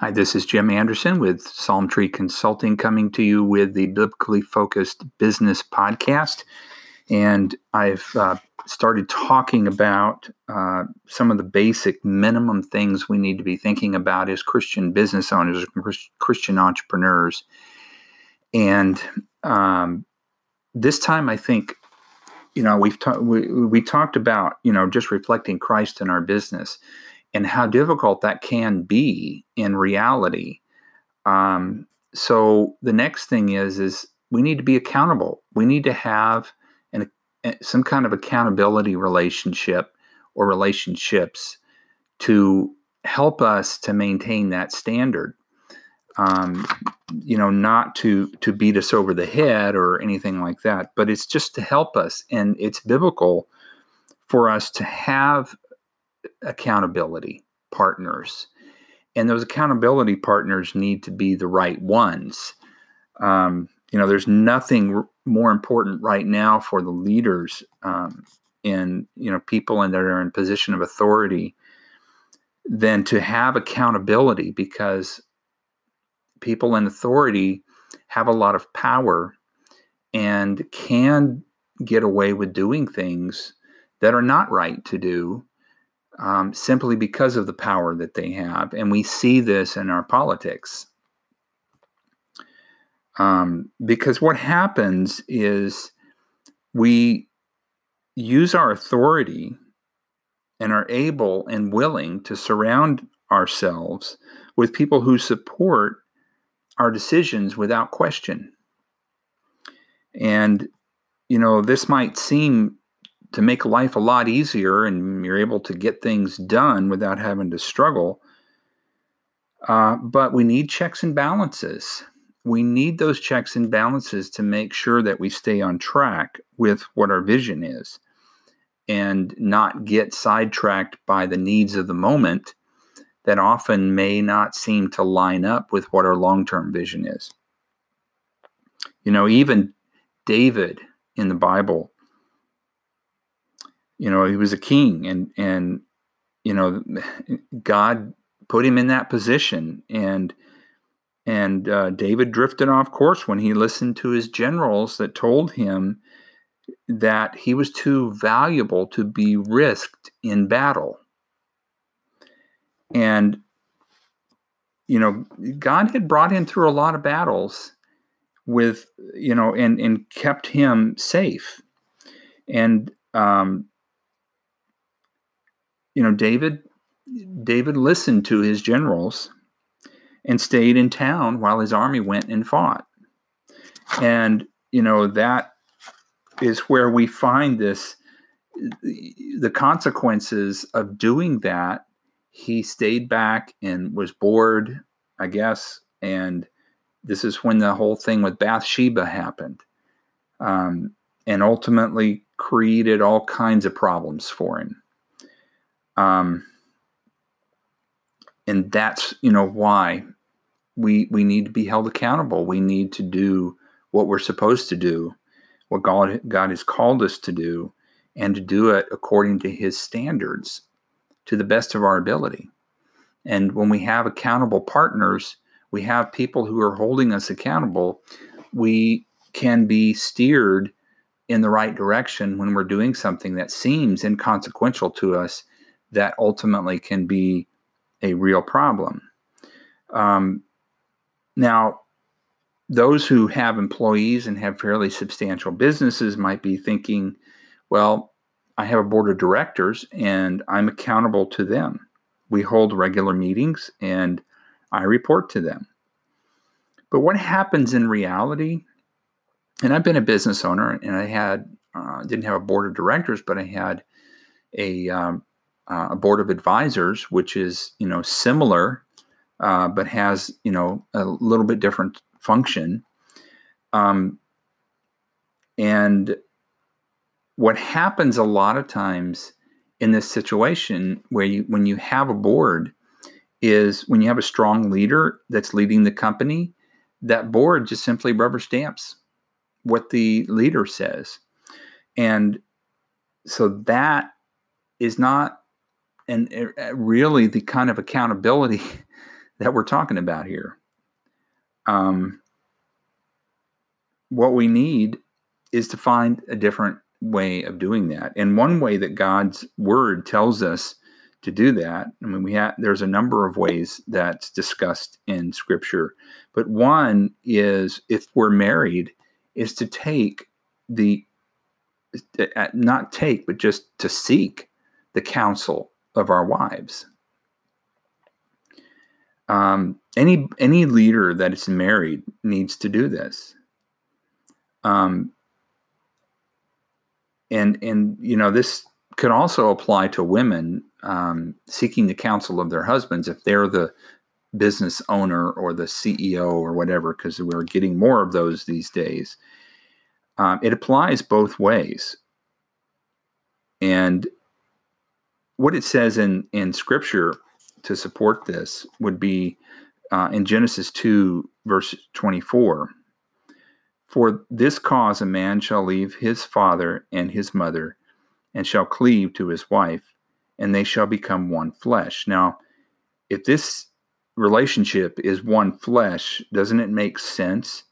Hi, this is Jim Anderson with Psalm Tree Consulting coming to you with the Biblically Focused Business Podcast. And I've started talking about some of the basic minimum things we need to be thinking about as Christian business owners, Christian entrepreneurs. And this time I think, we talked about, just reflecting Christ in our business. And how difficult that can be in reality. So the next thing is we need to be accountable. We need to have some kind of accountability relationship or relationships to help us to maintain that standard. Not to beat us over the head or anything like that, but it's just to help us. And it's biblical for us to have accountability partners, and those accountability partners need to be the right ones. There's nothing more important right now for the leaders and people that are in position of authority than to have accountability, because people in authority have a lot of power and can get away with doing things that are not right to do. Simply because of the power that they have. And we see this in our politics. Because what happens is we use our authority and are able and willing to surround ourselves with people who support our decisions without question. And, this might seem to make life a lot easier, and you're able to get things done without having to struggle. But we need checks and balances. We need those checks and balances to make sure that we stay on track with what our vision is and not get sidetracked by the needs of the moment that often may not seem to line up with what our long-term vision is. Even David in the Bible, he was a king, and God put him in that position, and David drifted off course when he listened to his generals that told him that he was too valuable to be risked in battle. And, God had brought him through a lot of battles with, and kept him safe. And, David listened to his generals and stayed in town while his army went and fought. And, that is where we find the consequences of doing that. He stayed back and was bored, I guess. And this is when the whole thing with Bathsheba happened. And ultimately created all kinds of problems for him. And that's, why we need to be held accountable. We need to do what we're supposed to do, what God has called us to do, and to do it according to his standards, to the best of our ability. And when we have accountable partners, we have people who are holding us accountable, we can be steered in the right direction when we're doing something that seems inconsequential to us that ultimately can be a real problem. Now, those who have employees and have fairly substantial businesses might be thinking, well, I have a board of directors and I'm accountable to them. We hold regular meetings and I report to them. But what happens in reality? And I've been a business owner, and I didn't have a board of directors, but I had a board of advisors, which is, similar, but has, a little bit different function. And what happens a lot of times in this situation where when you have a board is when you have a strong leader that's leading the company, that board just simply rubber stamps what the leader says. And so that is not really the kind of accountability that we're talking about here. What we need is to find a different way of doing that. And one way that God's word tells us to do that, I mean, there's a number of ways that's discussed in Scripture, but one is, if we're married, is to take to seek the counsel of our wives. Any leader that is married needs to do this. And you know, this could also apply to women seeking the counsel of their husbands if they're the business owner or the CEO or whatever, because we're getting more of those these days. It applies both ways. And what it says in Scripture to support this would be in Genesis 2, verse 24. For this cause a man shall leave his father and his mother, and shall cleave to his wife, and they shall become one flesh. Now, if this relationship is one flesh, doesn't it make sense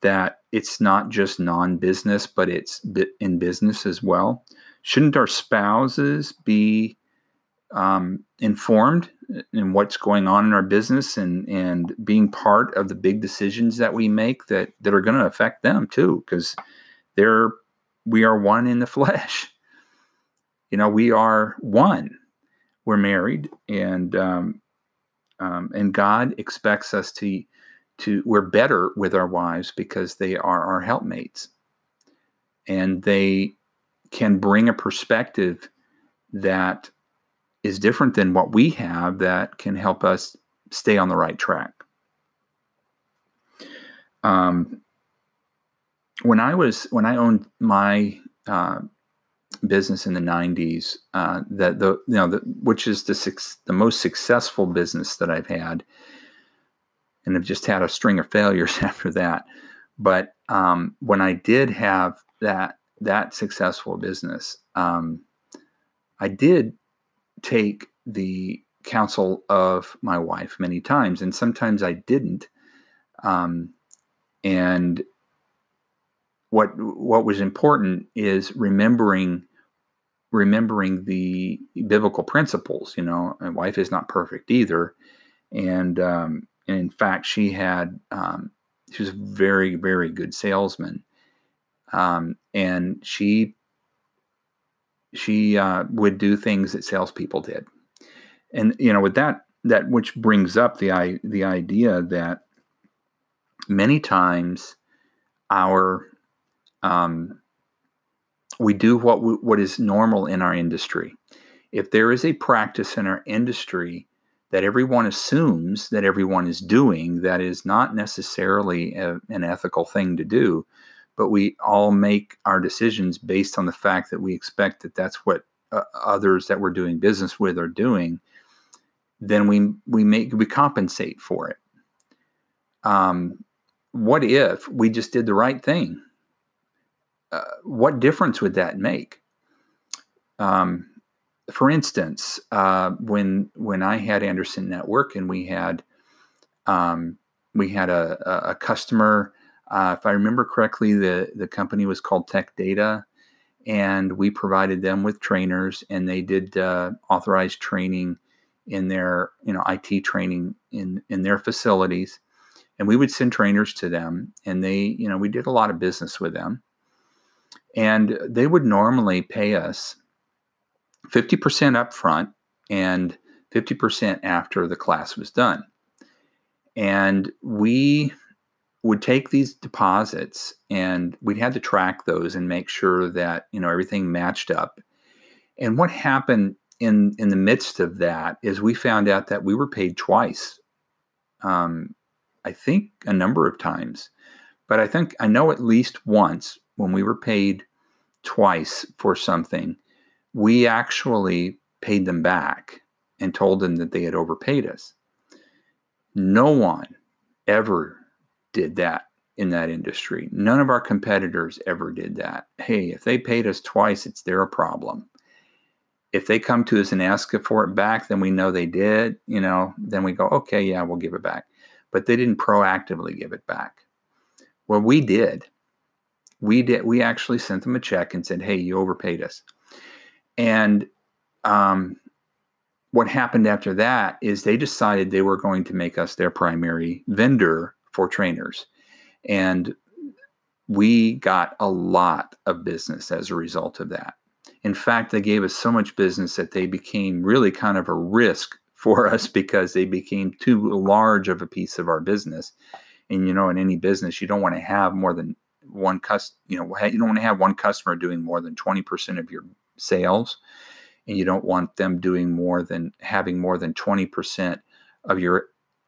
that it's not just non-business, but it's in business as well? Shouldn't our spouses be informed in what's going on in our business and being part of the big decisions that we make that are going to affect them too, because we are one in the flesh. You know, we are one. We're married, and God expects us to we're better with our wives because they are our helpmates, and they can bring a perspective that is different than what we have that can help us stay on the right track. When I owned my business in the 90s, which is the most successful business that I've had, and I've just had a string of failures after that. But when I did have that successful business, I did take the counsel of my wife many times, and sometimes I didn't. And what was important is remembering the biblical principles. You know, my wife is not perfect either, and in fact, she was a very, very good salesman, and she would do things that salespeople did. And, you know, with that which brings up the idea that many times we do what is normal in our industry. If there is a practice in our industry that everyone assumes that everyone is doing, that is not necessarily an ethical thing to do, but we all make our decisions based on the fact that we expect that that's what others that we're doing business with are doing, then we compensate for it. What if we just did the right thing? What difference would that make? For instance, when I had Anderson Network and we had a customer. If I remember correctly, the company was called Tech Data, and we provided them with trainers, and they did authorized training in their, you know, IT training in their facilities. And we would send trainers to them, and they, you know, we did a lot of business with them. And they would normally pay us 50% upfront and 50% after the class was done. And we would take these deposits, and we'd had to track those and make sure that, you know, everything matched up. And what happened in the midst of that is we found out that we were paid twice. I think a number of times, but I know at least once when we were paid twice for something, we actually paid them back and told them that they had overpaid us. No one ever did that in that industry. None of our competitors ever did that. Hey, if they paid us twice, it's their problem. if they come to us and ask for it back, then we know they did, you know, then we go, okay, yeah, we'll give it back. But they didn't proactively give it back. Well, we did. We actually sent them a check and said, hey, you overpaid us. And what happened after that is they decided they were going to make us their primary vendor for trainers. And we got a lot of business as a result of that. In fact, they gave us so much business that they became really kind of a risk for us because they became too large of a piece of our business. And, you know, in any business, you don't want to have more than one customer, you know, you don't want to have one customer doing more than 20% of your sales. And you don't want them doing more than having more than 20% of your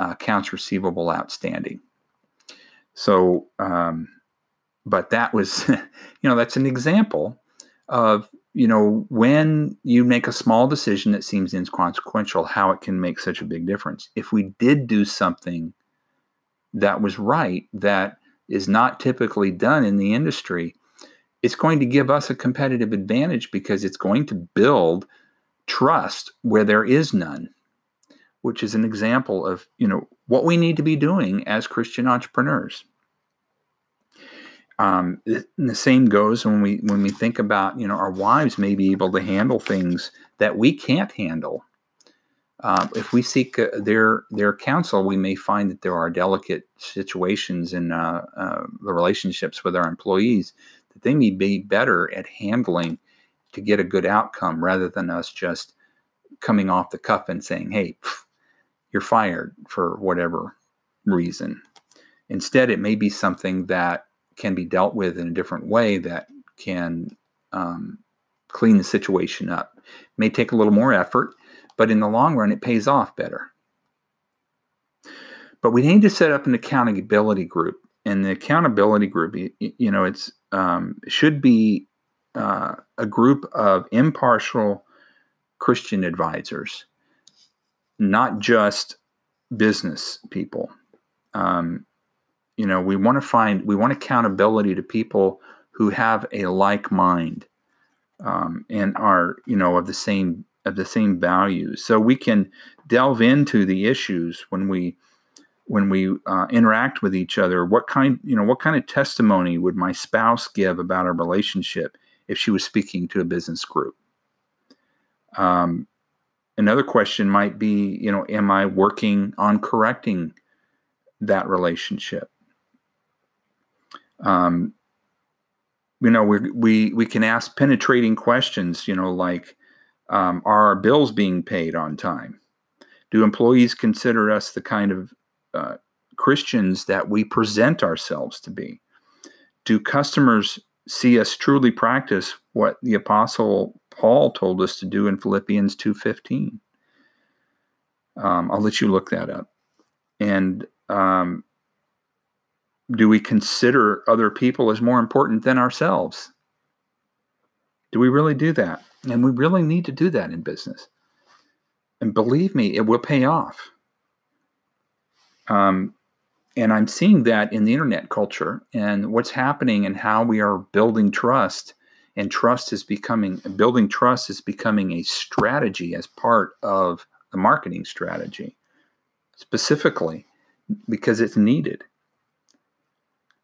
accounts receivable outstanding. So, but that was, you know, that's an example of, you know, when you make a small decision that seems inconsequential, how it can make such a big difference. If we did do something that was right, that is not typically done in the industry, it's going to give us a competitive advantage because it's going to build trust where there is none, which is an example of, you know, what we need to be doing as Christian entrepreneurs. The same goes when we think about, you know, our wives may be able to handle things that we can't handle. If we seek their counsel, we may find that there are delicate situations in the relationships with our employees that they may be better at handling to get a good outcome rather than us just coming off the cuff and saying, hey, you're fired for whatever reason. Instead, it may be something that can be dealt with in a different way that can clean the situation up. May take a little more effort, but in the long run, it pays off better. But we need to set up an accountability group. And the accountability group, you know, it's should be a group of impartial Christian advisors, not just business people. You know, we want accountability to people who have a like mind, and are, you know, of the same values. So we can delve into the issues when we interact with each other. What kind of testimony would my spouse give about our relationship if she was speaking to a business group? Another question might be, you know, am I working on correcting that relationship? You know, we can ask penetrating questions, you know, like, are our bills being paid on time? Do employees consider us the kind of Christians that we present ourselves to be? Do customers see us truly practice what the Apostle Paul told us to do in Philippians 2:15? I'll let you look that up. And, do we consider other people as more important than ourselves? Do we really do that? And we really need to do that in business. And believe me, it will pay off. And I'm seeing that in the internet culture and what's happening and how we are building trust. And building trust is becoming a strategy as part of the marketing strategy, specifically because it's needed.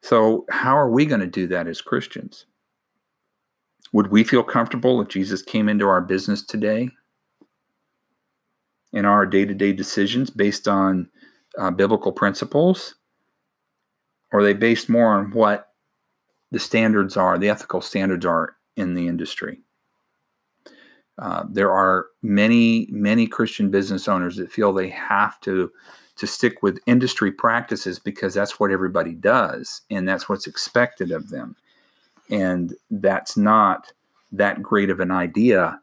So how are we going to do that as Christians? Would we feel comfortable if Jesus came into our business today and our day-to-day decisions based on biblical principles? Or are they based more on what the standards are, the ethical standards are in the industry? There are many, many Christian business owners that feel they have to stick with industry practices because that's what everybody does and that's what's expected of them. And that's not that great of an idea.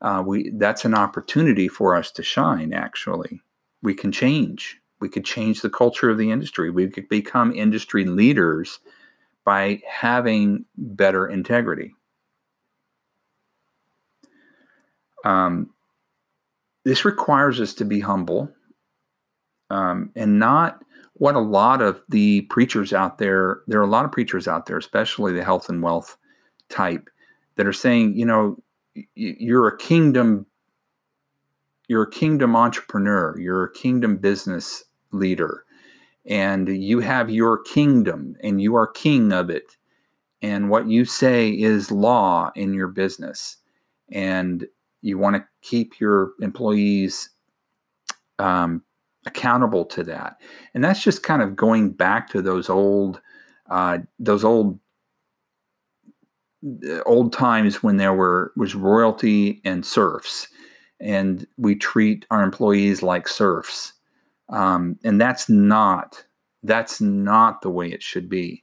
That's an opportunity for us to shine, actually. We can change. We could change the culture of the industry. We could become industry leaders by having better integrity. This requires us to be humble. And not what a lot of the preachers out there, there are a lot of preachers out there, especially the health and wealth type, that are saying, you know, you're a kingdom entrepreneur, you're a kingdom business leader, and you have your kingdom and you are king of it. And what you say is law in your business. And you want to keep your employees accountable to that. And that's just kind of going back to those old times when there was royalty and serfs, and we treat our employees like serfs. And that's not the way it should be.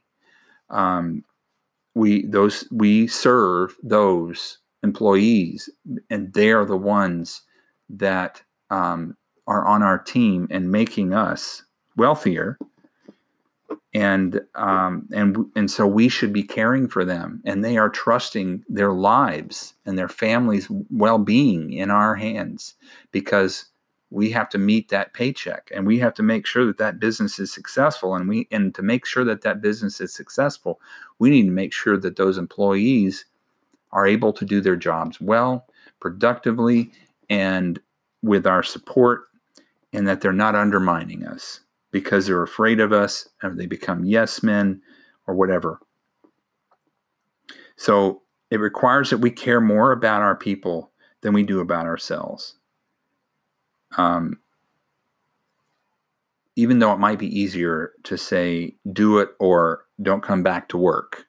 We serve those employees, and they are the ones that are on our team and making us wealthier. And so we should be caring for them, and they are trusting their lives and their family's well-being in our hands, because we have to meet that paycheck, and we have to make sure that business is successful. And to make sure that business is successful, we need to make sure that those employees are able to do their jobs well, productively, and with our support, and that they're not undermining us because they're afraid of us, or they become yes men or whatever. So it requires that we care more about our people than we do about ourselves. Even though it might be easier to say, do it or don't come back to work.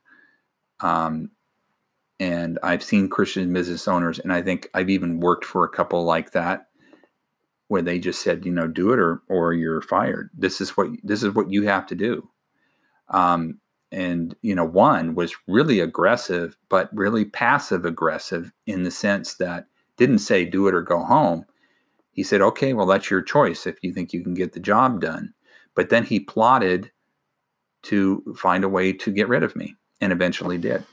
And I've seen Christian business owners, and I think I've even worked for a couple like that, where they just said, do it or you're fired. This is what you have to do. And one was really aggressive, but really passive aggressive in the sense that didn't say do it or go home. He said, okay, well, that's your choice if you think you can get the job done. But then he plotted to find a way to get rid of me, and eventually did.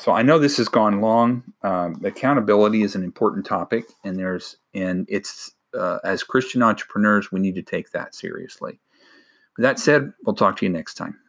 So I know this has gone long. Accountability is an important topic, and it's as Christian entrepreneurs, we need to take that seriously. With that said, we'll talk to you next time.